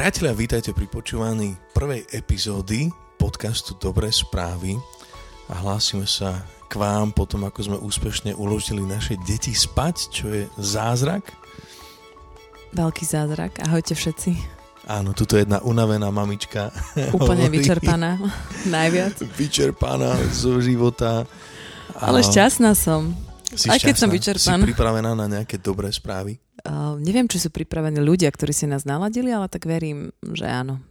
Priatelia, vítajte pri počúvaní prvej epizódy podcastu Dobré správy a hlásime sa k vám potom, ako sme úspešne uložili naše deti spať, čo je zázrak. Veľký zázrak. Ahojte všetci. Áno, tuto je jedna unavená mamička. Úplne vyčerpaná. Najviac. Vyčerpaná zo života. Ale šťastná som. Aj keď som vyčerpaná. Si pripravená na nejaké dobré správy? Neviem, či sú pripravení ľudia, ktorí si nás naladili, ale tak verím, že áno.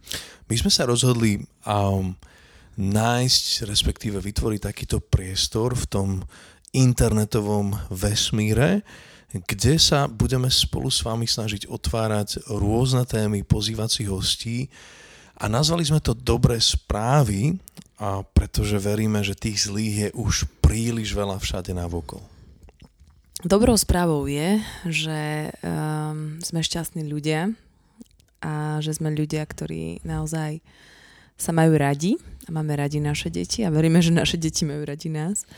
My sme sa rozhodli nájsť, respektíve vytvoriť takýto priestor v tom internetovom vesmíre, kde sa budeme spolu s vami snažiť otvárať rôzne témy, pozývať si hostí a nazvali sme to Dobré správy, a pretože veríme, že tých zlých je už príliš veľa všade navokol. Dobrou správou je, že sme šťastní ľudia a že sme ľudia, ktorí naozaj sa majú radi a máme radi naše deti a veríme, že naše deti majú radi nás.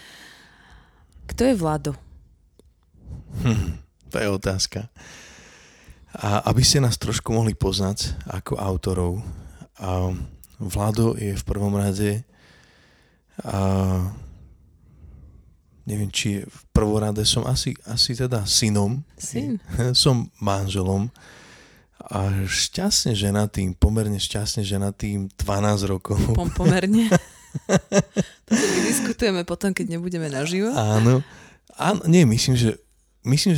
Kto je Vlado? To je otázka. A aby ste nás trošku mohli poznať ako autorov, Vlado je v prvom rade... Neviem, či v prvorade som asi teda synom. Syn. Som manželom a šťastne ženatým, pomerne šťastne ženatým 12 rokov. Pomerne. To si vydiskutujeme potom, keď nebudeme naživo. Áno. Áno, nie, myslím,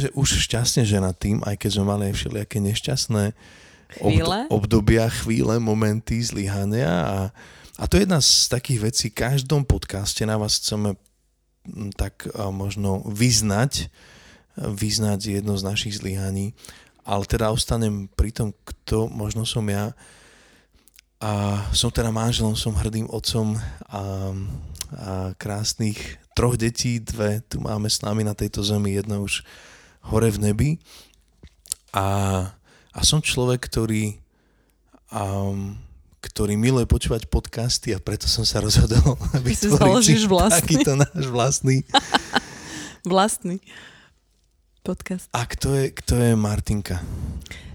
že už šťastne ženatým, aj keď sme mali aj všelijaké nešťastné obdobia, chvíle, momenty, zlyhania a to je jedna z takých vecí. V každom podcaste na vás chceme tak možno vyznať jedno z našich zlyhaní, ale teda ostanem pri tom, kto možno som ja a som teda manželom, som hrdým otcom a krásnych 3 detí, 2 tu máme s nami na tejto zemi, jedna už hore v nebi a som človek, ktorý miluje počúvať podcasty a preto som sa rozhodol vytvoriť takýto náš vlastný podcast. A kto je Martinka?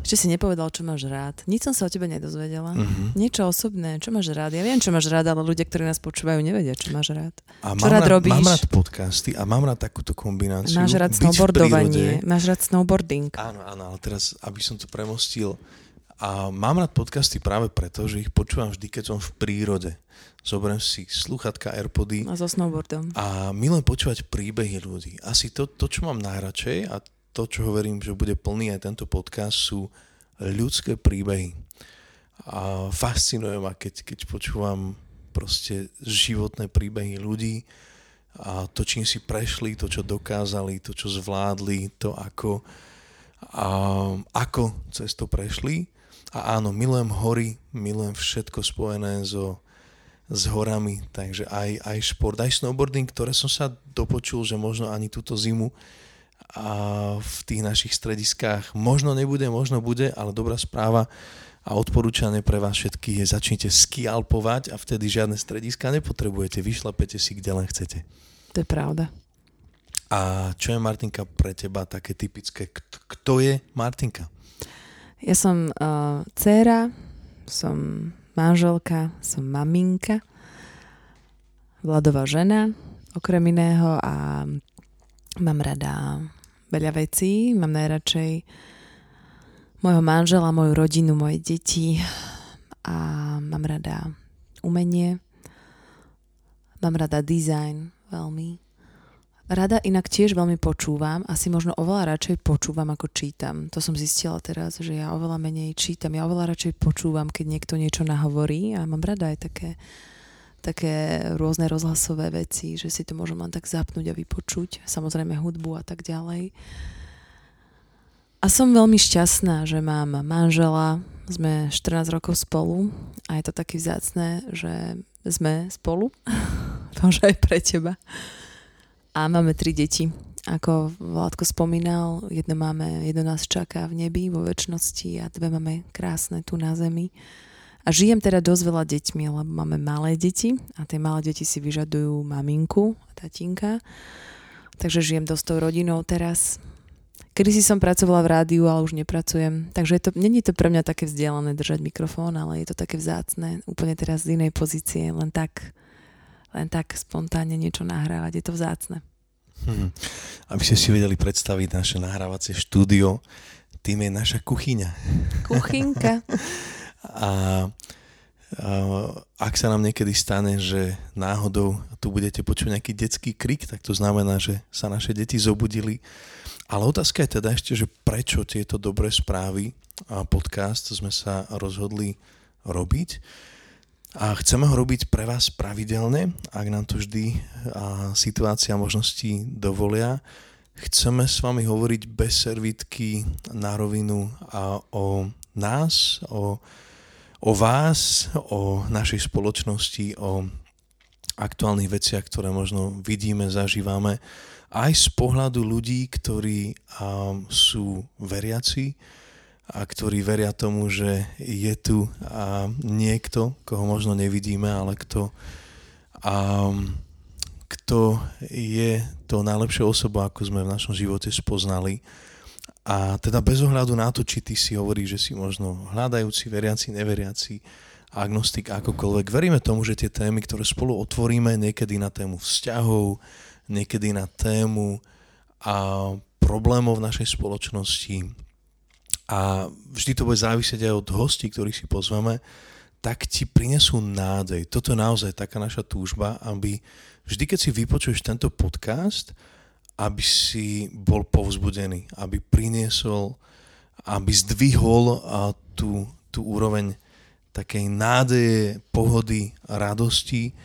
Ešte si nepovedal, čo máš rád. Nič som sa o tebe nedozvedela. Mm-hmm. Niečo osobné. Čo máš rád? Ja viem, čo máš rád, ale ľudia, ktorí nás počúvajú, nevedia, čo máš rád. A čo rád robíš? Mám rád podcasty a mám rád takúto kombináciu. Máš rád snowboardovanie. Máš rád snowboarding. Áno, ale teraz, aby som to premostil... A mám rád podcasty práve preto, že ich počúvam vždy, keď som v prírode. Zoberiem si sluchatka AirPody. A so snowboardom. A milujem počúvať príbehy ľudí. Asi to, čo mám najradšej a to, čo hovorím, že bude plný aj tento podcast, sú ľudské príbehy. A fascinuje ma, keď počúvam proste životné príbehy ľudí a to, čím si prešli, to, čo dokázali, to, čo zvládli, to, ako cez to prešli. A áno, milujem hory, milujem všetko spojené s horami, takže aj šport, aj snowboarding, ktoré som sa dopočul, že možno ani túto zimu a v tých našich strediskách možno bude, ale dobrá správa a odporúčanie pre vás všetkých je začnite skialpovať a vtedy žiadne strediska nepotrebujete, vyšlapete si kde len chcete. To je pravda. A čo je Martinka pre teba také typické? Kto je Martinka? Ja som dcéra, som manželka, som maminka, Vladová žena, okrem iného a mám rada veľa vecí. Mám najradšej mojho manžela, moju rodinu, moje deti a mám rada umenie, mám rada dizajn veľmi. Rada inak tiež veľmi počúvam, asi možno oveľa radšej počúvam, ako čítam. To som zistila teraz, že ja oveľa menej čítam, ja oveľa radšej počúvam, keď niekto niečo nahovorí a mám rada aj také rôzne rozhlasové veci, že si to môžem len tak zapnúť a vypočuť, samozrejme hudbu a tak ďalej. A som veľmi šťastná, že mám manžela, sme 14 rokov spolu a je to také vzácne, že sme spolu, to už aj pre teba. A máme 3 deti. Ako Vládko spomínal, jedno nás čaká v nebi, vo večnosti a 2 máme krásne tu na zemi. A žijem teda dosť veľa deťmi, lebo máme malé deti a tie malé deti si vyžadujú maminku a tatínka. Takže žijem dosť tou rodinou teraz. Kedysi som pracovala v rádiu, ale už nepracujem. Takže není to pre mňa také vzdialené držať mikrofón, ale je to také vzácne. Úplne teraz z inej pozície, len tak spontánne niečo nahrávať. Je to vzácne. Aby ste si vedeli predstaviť naše nahrávacie štúdio, tým je naša kuchyňa. Kuchynka. A ak sa nám niekedy stane, že náhodou tu budete počuť nejaký detský krik, tak to znamená, že sa naše deti zobudili. Ale otázka je teda ešte, že prečo tieto dobré správy a podcast sme sa rozhodli robiť. A chceme ho robiť pre vás pravidelne, ak nám to vždy situácia a možnosti dovolia. Chceme s vami hovoriť bez servítky, na rovinu a o nás, o vás, o našej spoločnosti, o aktuálnych veciach, ktoré možno vidíme, zažívame. Aj z pohľadu ľudí, ktorí sú veriaci a ktorí veria tomu, že je tu niekto, koho možno nevidíme, ale kto je to najlepšia osoba, ako sme v našom živote spoznali. A teda bez ohľadu na to, či ty si hovoríš, že si možno hľadajúci, veriaci, neveriaci, agnostik, akokoľvek. Veríme tomu, že tie témy, ktoré spolu otvoríme, niekedy na tému vzťahov, niekedy na tému a problémov v našej spoločnosti. A vždy to bude závisieť aj od hostí, ktorých si pozveme, tak ti prinesú nádej. Toto je naozaj taká naša túžba, aby vždy, keď si vypočuješ tento podcast, aby si bol povzbudený, aby priniesol, aby zdvihol tú úroveň takej nádeje, pohody, radosti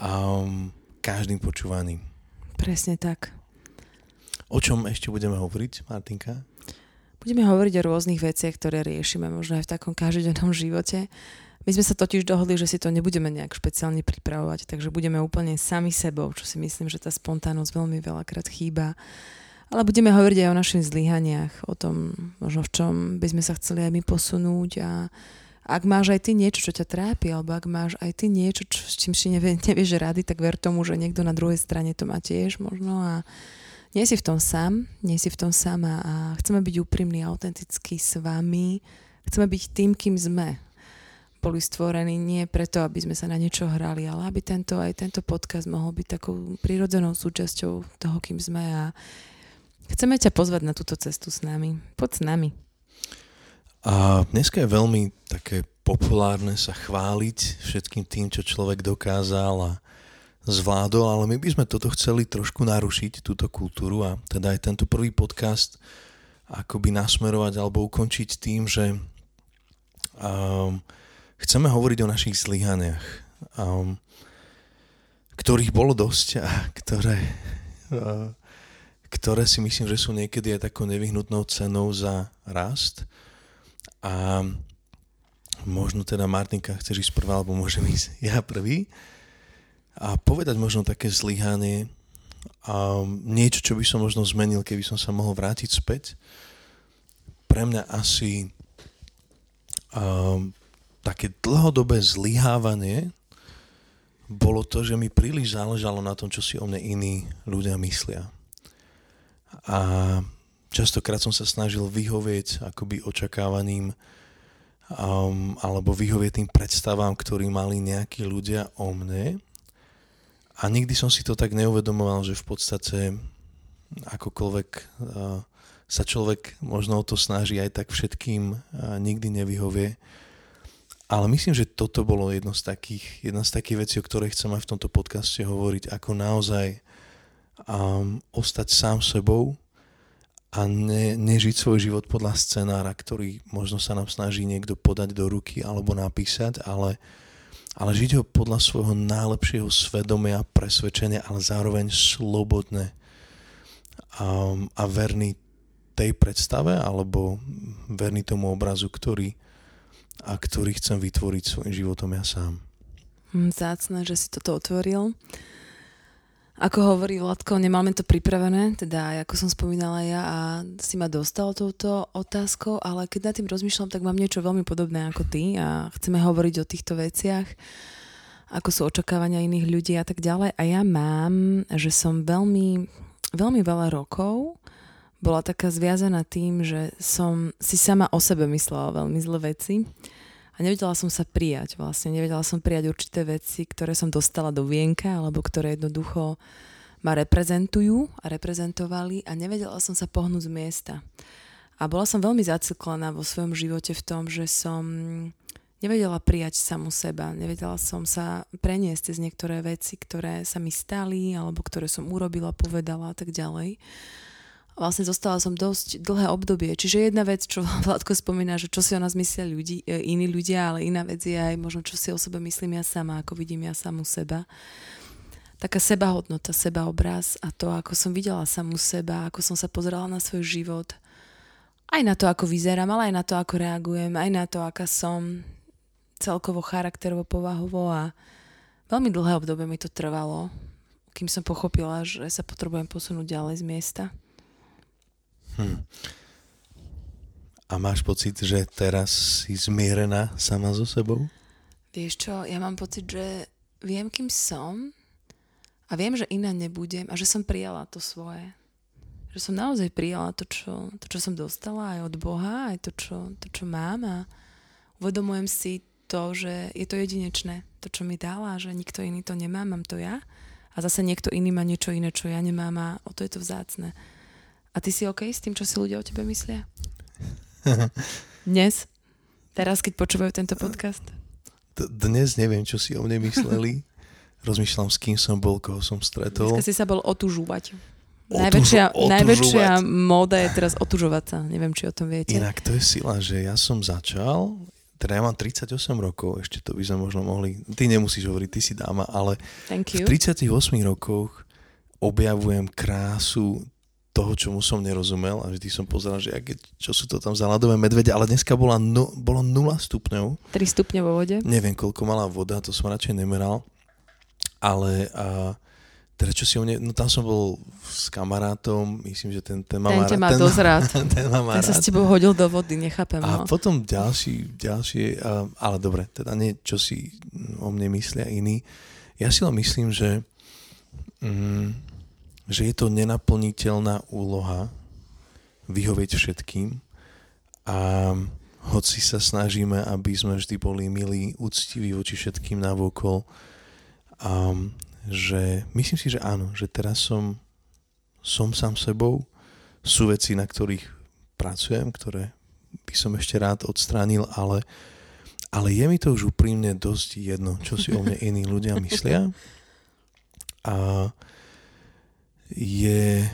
a každým počúvaním. Presne tak. O čom ešte budeme hovoriť, Martinka? Budeme hovoriť o rôznych veciach, ktoré riešime možno aj v takom každodennom živote. My sme sa totiž dohodli, že si to nebudeme nejak špeciálne pripravovať, takže budeme úplne sami sebou, čo si myslím, že tá spontánnosť veľmi veľakrát chýba. Ale budeme hovoriť aj o našich zlyhaniach, o tom, možno v čom by sme sa chceli aj my posunúť. A ak máš aj ty niečo, čo ťa trápi, alebo ak máš aj ty niečo, s čím si nevieš rady, tak ver tomu, že niekto na druhej strane to má tiež možno a nie si v tom sám, nie si v tom sama a chceme byť úprimní a autentickí s vami. Chceme byť tým, kým sme. Boli stvorení nie preto, aby sme sa na niečo hrali, ale aby tento podcast mohol byť takou prirodzenou súčasťou toho, kým sme a chceme ťa pozvať na túto cestu s nami. Poď s nami. A dneska je veľmi také populárne sa chváliť všetkým tým, čo človek dokázal a zvládol, ale my by sme toto chceli trošku narušiť, túto kultúru a teda aj tento prvý podcast akoby nasmerovať alebo ukončiť tým, že chceme hovoriť o našich zlyhaniach, ktorých bolo dosť a ktoré si myslím, že sú niekedy aj takou nevyhnutnou cenou za rast. A možno teda Martinka, chceš ísť prvá, alebo môžem ísť ja prvý a povedať možno také zlyhanie a niečo, čo by som možno zmenil, keby som sa mohol vrátiť späť. Pre mňa asi také dlhodobé zlyhávanie bolo to, že mi príliš záležalo na tom, čo si o mne iní ľudia myslia. A častokrát som sa snažil vyhovieť akoby očakávaním alebo vyhovieť tým predstavám, ktorý mali nejakí ľudia o mne. A nikdy som si to tak neuvedomoval, že v podstate akokoľvek sa človek možno o to snaží, aj tak všetkým nikdy nevyhovie. Ale myslím, že toto bolo jedna z takých vecí, o ktorej chceme v tomto podcaste hovoriť, ako naozaj ostať sám sebou a nežiť svoj život podľa scenára, ktorý možno sa nám snaží niekto podať do ruky alebo napísať, ale žiť ho podľa svojho najlepšieho svedomia a presvedčenia, ale zároveň slobodne a verný tej predstave alebo verný tomu obrazu, ktorý chcem vytvoriť svojim životom ja sám. Zácne, že si toto otvoril. Ako hovorí Vládko, nemáme to pripravené, teda aj ako som spomínala ja a si ma dostal touto otázkou, ale keď nad tým rozmýšľam, tak mám niečo veľmi podobné ako ty a chceme hovoriť o týchto veciach, ako sú očakávania iných ľudí a tak ďalej. A ja mám, že som veľmi, veľmi veľa rokov bola taká zviazaná tým, že som si sama o sebe myslela veľmi zlé veci a nevedela som sa prijať vlastne. Nevedela som prijať určité veci, ktoré som dostala do vienka alebo ktoré jednoducho ma reprezentujú a reprezentovali a nevedela som sa pohnúť z miesta. A bola som veľmi zaciklená vo svojom živote v tom, že som nevedela prijať samu seba. Nevedela som sa preniesť z niektoré veci, ktoré sa mi stali alebo ktoré som urobila, povedala a tak ďalej. Vlastne zostala som dosť dlhé obdobie. Čiže jedna vec, čo Vládko spomína, že čo si o nás myslia iní ľudia, ale iná vec je aj možno, čo si o sebe myslím ja sama, ako vidím ja samu seba. Taká sebahodnota, sebaobraz a to, ako som videla samu seba, ako som sa pozerala na svoj život. Aj na to, ako vyzerám, ale aj na to, ako reagujem, aj na to, aká som celkovo charakterovo, povahovo a veľmi dlhé obdobie mi to trvalo, kým som pochopila, že sa potrebujem posunúť ďalej z miesta. A máš pocit, že teraz si zmierená sama so sebou? Vieš čo, ja mám pocit, že viem, kým som a viem, že iná nebudem a že som prijala to svoje. Že som naozaj prijala to, čo som dostala aj od Boha, aj to, čo mám a uvedomujem si to, že je to jedinečné, to, čo mi dala, že nikto iný to nemá, mám to ja a zase niekto iný má niečo iné, čo ja nemám a o to je to vzácne. A ty si OK s tým, čo si ľudia o tebe myslia? Dnes? Teraz, keď počúvajú tento podcast? Dnes neviem, čo si o mne mysleli. Rozmýšľam, s kým som bol, koho som stretol. Dneska si sa bol otužovať. Najväčšia móda je teraz otužovať sa. Neviem, či o tom viete. Inak to je sila, že ja som začal, teda ja mám 38 rokov, ešte to by sme možno mohli, ty nemusíš hovoriť, ty si dáma, ale v 38 rokoch objavujem krásu toho, čomu som nerozumel a vždy som pozeral, že čo sú to tam za ľadové medvede, ale dneska bolo 0 stupňov. 3 stupňe vo vode. Neviem, koľko mala voda, to som radšej nemeral, ale teda čo si o mne, no tam som bol s kamarátom, myslím, že ten má rád. Ten má dosť rád. Ten sa s tebou hodil do vody, nechápem. A potom ďalšie, ale dobre, teda nie, čo si o mne myslia iní. Ja si len myslím, že je to nenaplniteľná úloha vyhovieť všetkým a hoci sa snažíme, aby sme vždy boli milí, úctiví voči všetkým navokol, že myslím si, že áno, že teraz som sám sebou, sú veci, na ktorých pracujem, ktoré by som ešte rád odstránil, ale je mi to už úprimne dosť jedno, čo si o mne iní ľudia myslia a je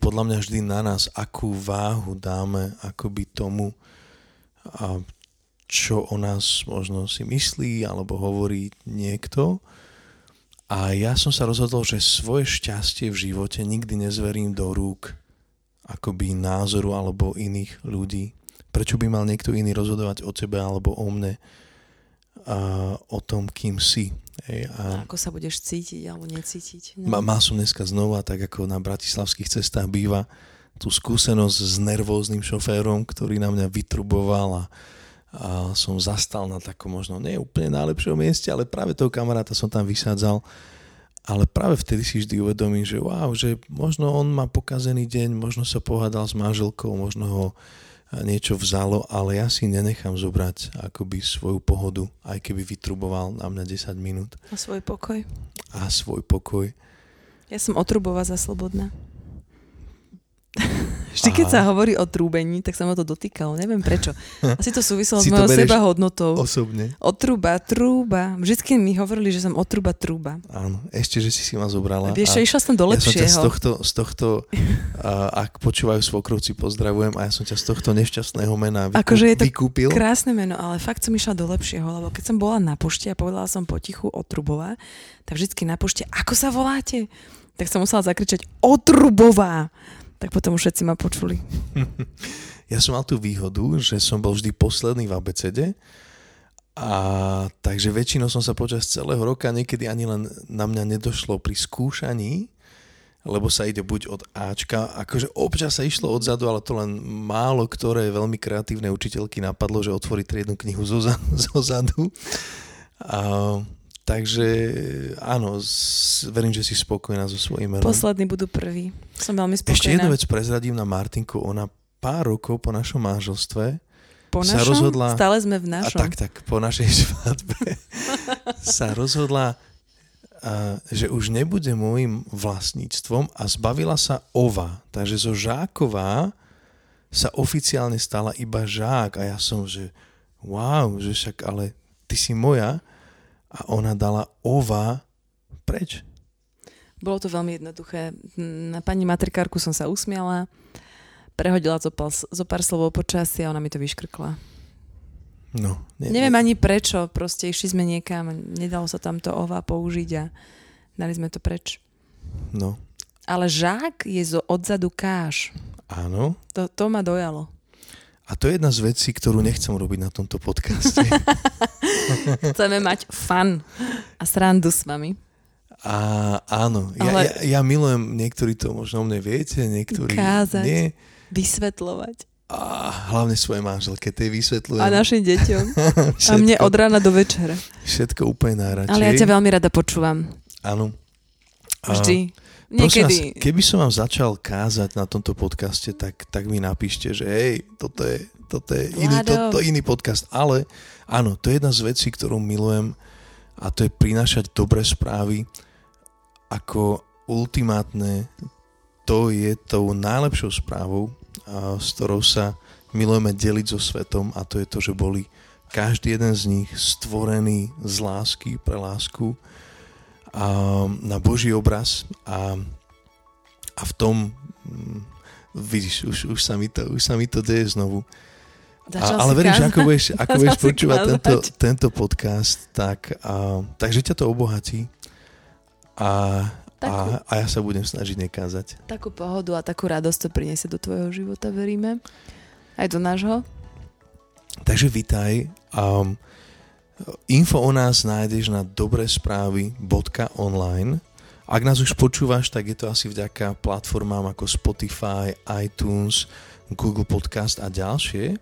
podľa mňa vždy na nás, akú váhu dáme akoby tomu, čo o nás možno si myslí alebo hovorí niekto. A ja som sa rozhodol, že svoje šťastie v živote nikdy nezverím do rúk akoby názoru alebo iných ľudí. Prečo by mal niekto iný rozhodovať o tebe alebo o mne a o tom, kým si. A ako sa budeš cítiť alebo necítiť. No. Mal som dneska znova, tak ako na bratislavských cestách býva, tú skúsenosť s nervóznym šoférom, ktorý na mňa vytruboval a som zastal na takom možno nie úplne najlepšom mieste, ale práve toho kamaráta som tam vysádzal. Ale práve vtedy si vždy uvedomím, že wow, že možno on má pokazený deň, možno sa pohádal s manželkou, možno ho niečo vzalo, ale ja si nenechám zobrať akoby svoju pohodu, aj keby vytruboval na mňa 10 minút. A svoj pokoj. Ja som otrubová za slobodná. Vždy, keď sa hovorí o trúbení, tak sa ma to dotýkalo. Neviem prečo. Asi to súviselo s mojou sebahodnotou. Osobne. Trúba. Vždycky mi hovorili, že som trúba. Áno. Ešte, že si ma zobrala. Vieš, išla som do lepšieho. Ja som ťa z tohto ak počúvajú svokrovci, pozdravujem a ja som ťa z tohto nešťastného mena vykúpil. Akože je to krásne meno, ale fakt som išla do lepšieho, lebo keď som bola na pošte a povedala som potichu otrubová, tak vždycky na pošte, ako sa voláte? Tak som musela zakričať otrubová. Tak potom všetci ma počuli. Ja som mal tú výhodu, že som bol vždy posledný v abecede a takže väčšinou som sa počas celého roka niekedy ani len na mňa nedošlo pri skúšaní, lebo sa ide buď od Ačka, akože občas sa išlo odzadu, ale to len málo ktoré veľmi kreatívne učiteľky napadlo, že otvorí triednu knihu zo zadu. A Takže áno, verím, že si spokojná so svojím menom. Poslední budú prví. Som veľmi spokojná. Ešte jednu vec prezradím na Martinku. Ona pár rokov po našom manželstve sa rozhodla... Stále sme v našom. A tak, po našej svadbe sa rozhodla, že už nebude môjim vlastníctvom a zbavila sa Ova. Takže zo Žáková sa oficiálne stala iba Žák. A ja som, že wow, že však ale ty si moja. A ona dala Ova preč. Bolo to veľmi jednoduché. Na pani matrikárku som sa usmiala, prehodila zo pár slovov počasie a ona mi to vyškrkla. No, neviem ani prečo, proste išli sme niekam, nedalo sa tam to Ova použiť a dali sme to preč. No. Ale Žák je odzadu Káš. Áno. To ma dojalo. A to je jedna z vecí, ktorú nechcem robiť na tomto podcaste. Chceme mať fun a srandu s vami. A áno. Ale... Ja milujem, niektorí to možno o mne viete, niektorí kázať, nie. Vysvetľovať. A hlavne svojej manželke, tej vysvetľujem. A našim deťom. Všetko, a mne od rána do večera. Všetko úplne najradšej. Ale ja ťa veľmi rada počúvam. Áno. Vždy. Prosím vás, keby som vám začal kázať na tomto podcaste, tak mi napíšte, že hej, toto je iný podcast. Ale áno, to je jedna z vecí, ktorú milujem a to je prinášať dobré správy, ako ultimátne to je tou najlepšou správou, s ktorou sa milujeme deliť so svetom a to je to, že boli každý jeden z nich stvorený z lásky pre lásku a na Boží obraz a v tom vidíš, už sa mi to deje znovu. Ale verím, že ako budeš počúvať tento podcast, takže ťa to obohatí a ja sa budem snažiť nekázať. Takú pohodu a takú radosť to priniesie do tvojho života, veríme. Aj do nášho. Takže vitaj a info o nás nájdeš na dobrésprávy.online. Ak nás už počúvaš, tak je to asi vďaka platformám ako Spotify, iTunes, Google Podcast a ďalšie.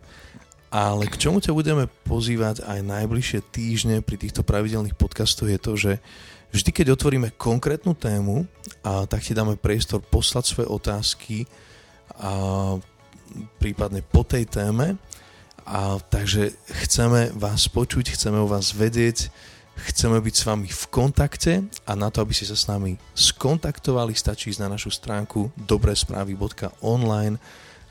Ale k čomu ťa budeme pozývať aj najbližšie týždne pri týchto pravidelných podcastoch je to, že vždy, keď otvoríme konkrétnu tému, tak ti dáme priestor poslať svoje otázky prípadne po tej téme. Takže chceme vás počuť, chceme o vás vedieť, chceme byť s vami v kontakte a na to, aby ste sa s nami skontaktovali, stačí ísť na našu stránku dobrésprávy.online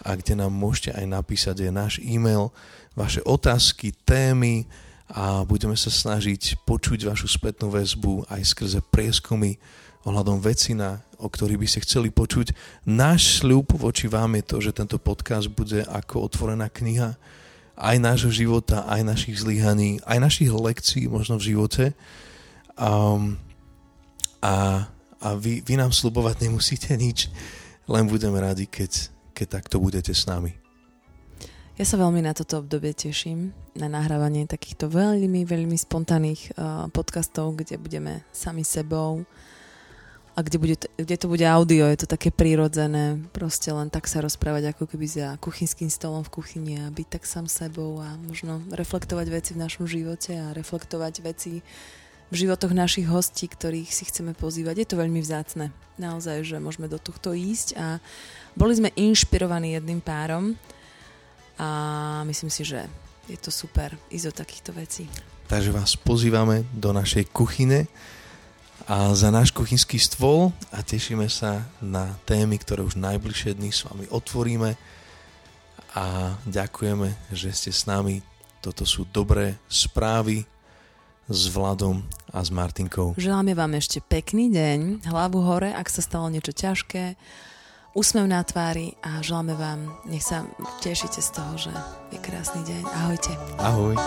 a kde nám môžete aj napísať, je náš e-mail, vaše otázky, témy a budeme sa snažiť počuť vašu spätnú väzbu aj skrze prieskumy ohľadom vecí, o ktorých by ste chceli počuť. Náš sľub voči vám je to, že tento podcast bude ako otvorená kniha aj nášho života, aj našich zlyhaní, aj našich lekcií možno v živote. A vy nám sľubovať nemusíte nič, len budeme radi, keď takto budete s nami. Ja sa veľmi na toto obdobie teším, na nahrávanie takýchto veľmi, veľmi spontánnych podcastov, kde budeme sami sebou a kde to bude audio, je to také prirodzené, proste len tak sa rozprávať ako keby za kuchynským stolom v kuchyni a byť tak sám sebou a možno reflektovať veci v našom živote a reflektovať veci v životoch našich hostí, ktorých si chceme pozývať. Je to veľmi vzácne, naozaj, že môžeme do tohto ísť a boli sme inšpirovaní jedným párom a myslím si, že je to super ísť do takýchto vecí. Takže vás pozývame do našej kuchyne a za náš kuchynský stôl a tešíme sa na témy, ktoré už najbližšie dny s vami otvoríme a ďakujeme, že ste s nami. Toto sú dobré správy s Vladom a s Martinkou. Želáme vám ešte pekný deň, hlavu hore, ak sa stalo niečo ťažké, úsmev na tvári a želáme vám, nech sa tešíte z toho, že je krásny deň. Ahojte. Ahoj.